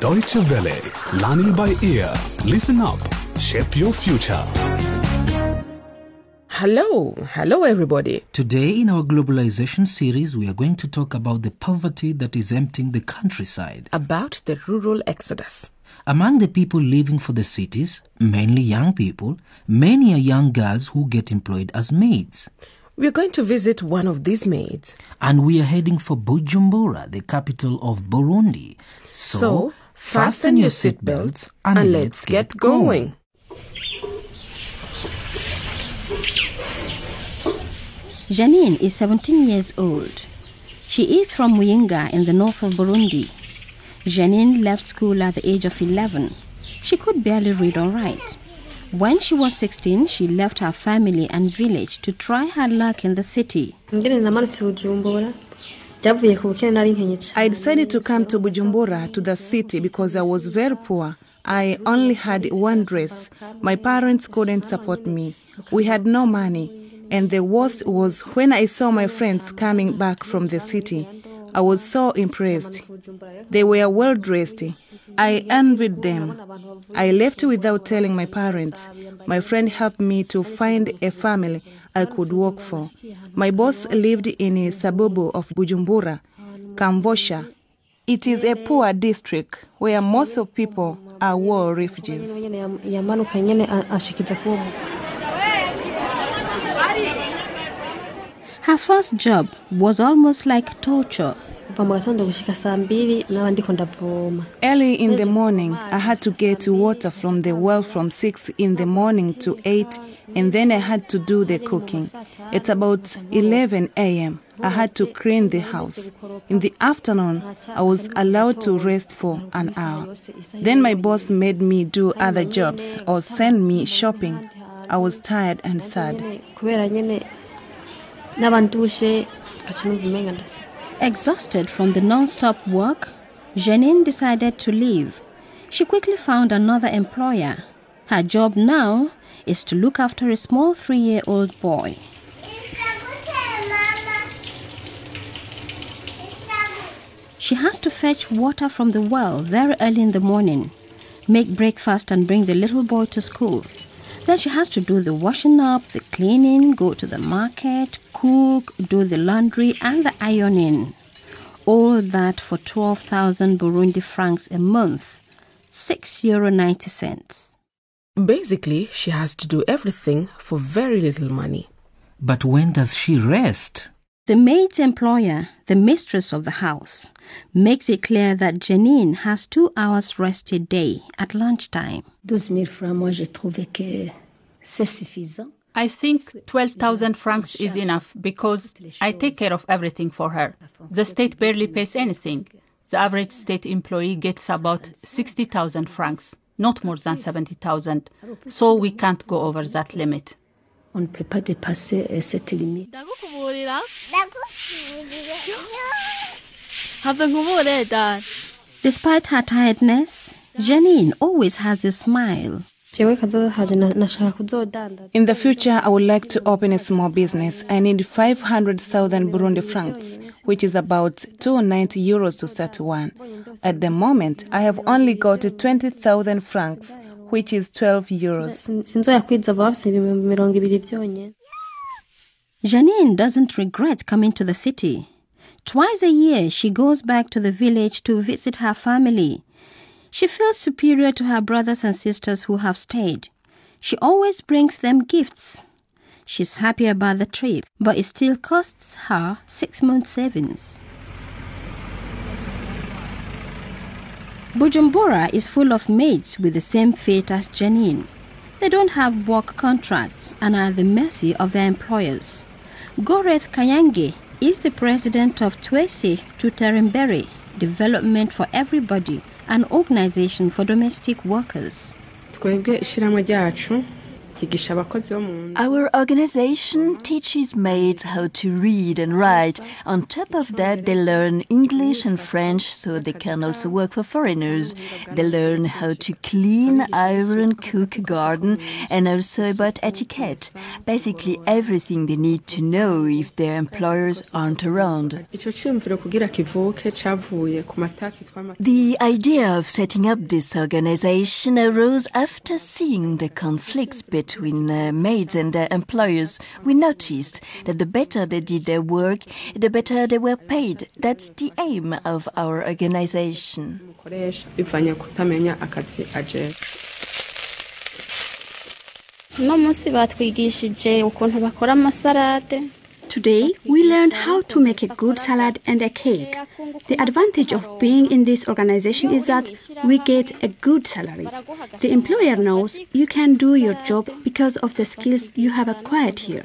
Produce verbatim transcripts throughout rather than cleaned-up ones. Deutsche Welle, learning by ear. Listen up, shape your future. Hello, hello everybody. Today in our Globalisation series, we are going to talk about the poverty that is emptying the countryside. About the rural exodus. Among the people living for the cities, mainly young people, many are young girls who get employed as maids. We're going to visit one of these maids. And we are heading for Bujumbura, the capital of Burundi. So, so fasten your seatbelts and, and let's, let's get, get going. Janine is seventeen years old. She is from Muyinga in the north of Burundi. Janine left school at the age of eleven. She could barely read or write. When she was sixteen, she left her family and village to try her luck in the city. I decided to come to Bujumbura, to the city, because I was very poor. I only had one dress. My parents couldn't support me. We had no money. And the worst was when I saw my friends coming back from the city. I was so impressed. They were well dressed. I envied them. I left without telling my parents. My friend helped me to find a family I could work for. My boss lived in a suburb of Bujumbura, Kambosha. It is a poor district where most of people are war refugees. Her first job was almost like torture. Early in the morning, I had to get water from the well from six in the morning to eight, and then I had to do the cooking. At about eleven a.m., I had to clean the house. In the afternoon, I was allowed to rest for an hour. Then my boss made me do other jobs or send me shopping. I was tired and sad. Exhausted from the non-stop work, Janine decided to leave. She quickly found another employer. Her job now is to look after a small three-year-old boy. She has to fetch water from the well very early in the morning, make breakfast and bring the little boy to school. Then she has to do the washing up, the cleaning, go to the market, cook, do the laundry and the ironing. All that for twelve thousand Burundi francs a month, six euro ninety cents. Basically, she has to do everything for very little money. But when does she rest? The maid's employer, the mistress of the house, makes it clear that Janine has two hours rest a day at lunchtime. I think twelve thousand francs is enough because I take care of everything for her. The state barely pays anything. The average state employee gets about sixty thousand francs, not more than seventy thousand. So we can't go over that limit. On ne peut pas dépasser cette limite. Despite her tiredness, Janine always has a smile. In the future, I would like to open a small business. I need five hundred thousand Burundi francs, which is about two hundred ninety euros to start one. At the moment, I have only got twenty thousand francs, which is twelve euros. Janine doesn't regret coming to the city. Twice a year, she goes back to the village to visit her family. She feels superior to her brothers and sisters who have stayed. She always brings them gifts. She's happy about the trip, but it still costs her six months' savings. Bujumbura is full of maids with the same fate as Janine. They don't have work contracts and are at the mercy of their employers. Goreth Kayange is the president of Twesi Tuterembere, Development for Everybody, an organization for domestic workers. Our organization teaches maids how to read and write. On top of that, they learn English and French, so they can also work for foreigners. They learn how to clean, iron, cook, garden, and also about etiquette. Basically everything they need to know if their employers aren't around. The idea of setting up this organization arose after seeing the conflicts between Between uh, maids and their employers. We noticed that the better they did their work, the better they were paid. That's the aim of our organization. Today, we learned how to make a good salad and a cake. The advantage of being in this organization is that we get a good salary. The employer knows you can do your job because of the skills you have acquired here.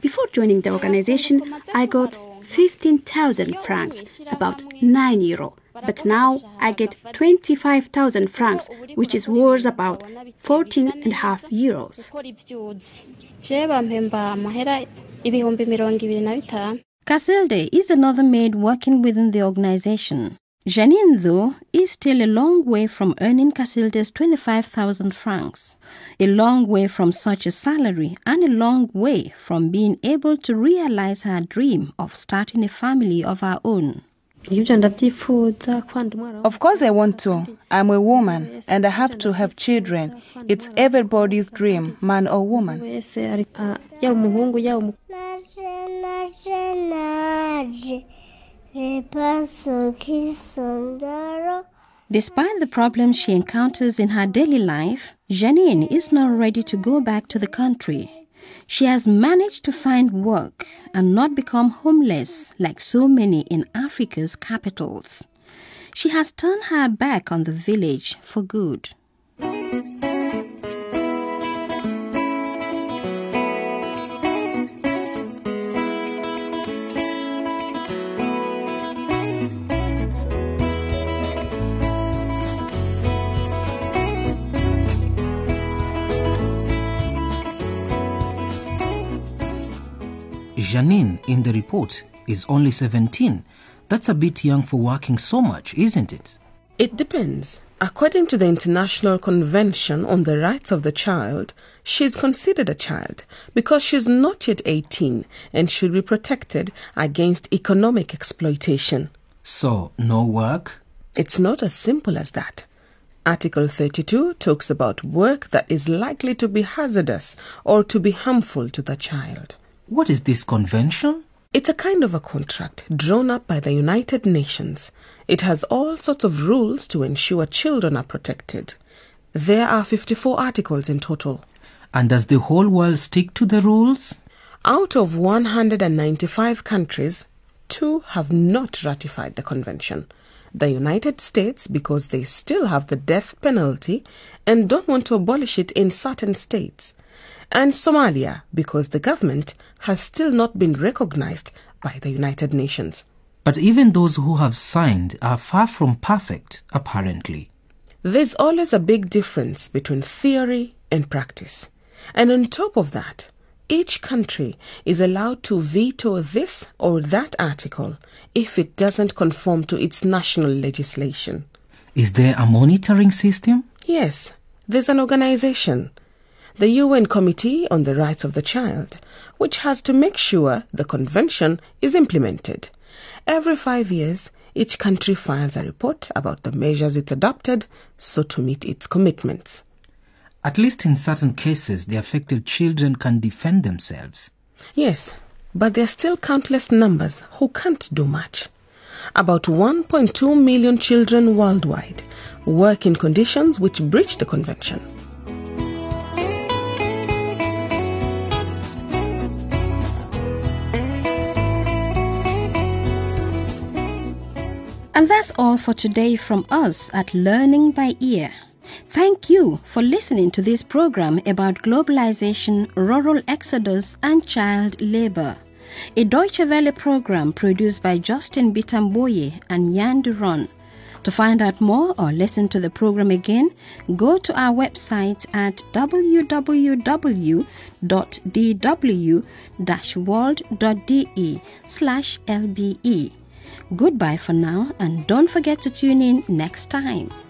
Before joining the organization, I got fifteen thousand francs, about nine euro. But now I get twenty-five thousand francs, which is worth about fourteen and a half euros. Casilde is another maid working within the organization. Janine, though, is still a long way from earning Casilde's twenty-five thousand francs, a long way from such a salary, and a long way from being able to realize her dream of starting a family of her own. Of course I want to. I'm a woman and I have to have children. It's everybody's dream, man or woman. Despite the problems she encounters in her daily life, Janine is not ready to go back to the country. She has managed to find work and not become homeless like so many in Africa's capitals. She has turned her back on the village for good. Janine, in the report, is only seventeen. That's a bit young for working so much, isn't it? It depends. According to the International Convention on the Rights of the Child, she is considered a child because she is not yet eighteen and should be protected against economic exploitation. So, no work? It's not as simple as that. Article thirty-two talks about work that is likely to be hazardous or to be harmful to the child. What is this convention? It's a kind of a contract drawn up by the United Nations. It has all sorts of rules to ensure children are protected. There are fifty-four articles in total. And does the whole world stick to the rules? Out of one hundred ninety-five countries, two have not ratified the convention. The United States, because they still have the death penalty and don't want to abolish it in certain states. And Somalia, because the government has still not been recognized by the United Nations. But even those who have signed are far from perfect, apparently. There's always a big difference between theory and practice. And on top of that, each country is allowed to veto this or that article if it doesn't conform to its national legislation. Is there a monitoring system? Yes, there's an organization, the U N Committee on the Rights of the Child, which has to make sure the convention is implemented. Every five years, each country files a report about the measures it's adopted so to meet its commitments. At least in certain cases, the affected children can defend themselves. Yes, but there are still countless numbers who can't do much. About one point two million children worldwide work in conditions which breach the convention. And that's all for today from us at Learning by Ear. Thank you for listening to this program about globalization, rural exodus, and child labor. A Deutsche Welle program produced by Justin Bitamboye and Yandron. To find out more or listen to the program again, go to our website at w w w dot d w dash world dot d e slash l b e. Goodbye for now, and don't forget to tune in next time.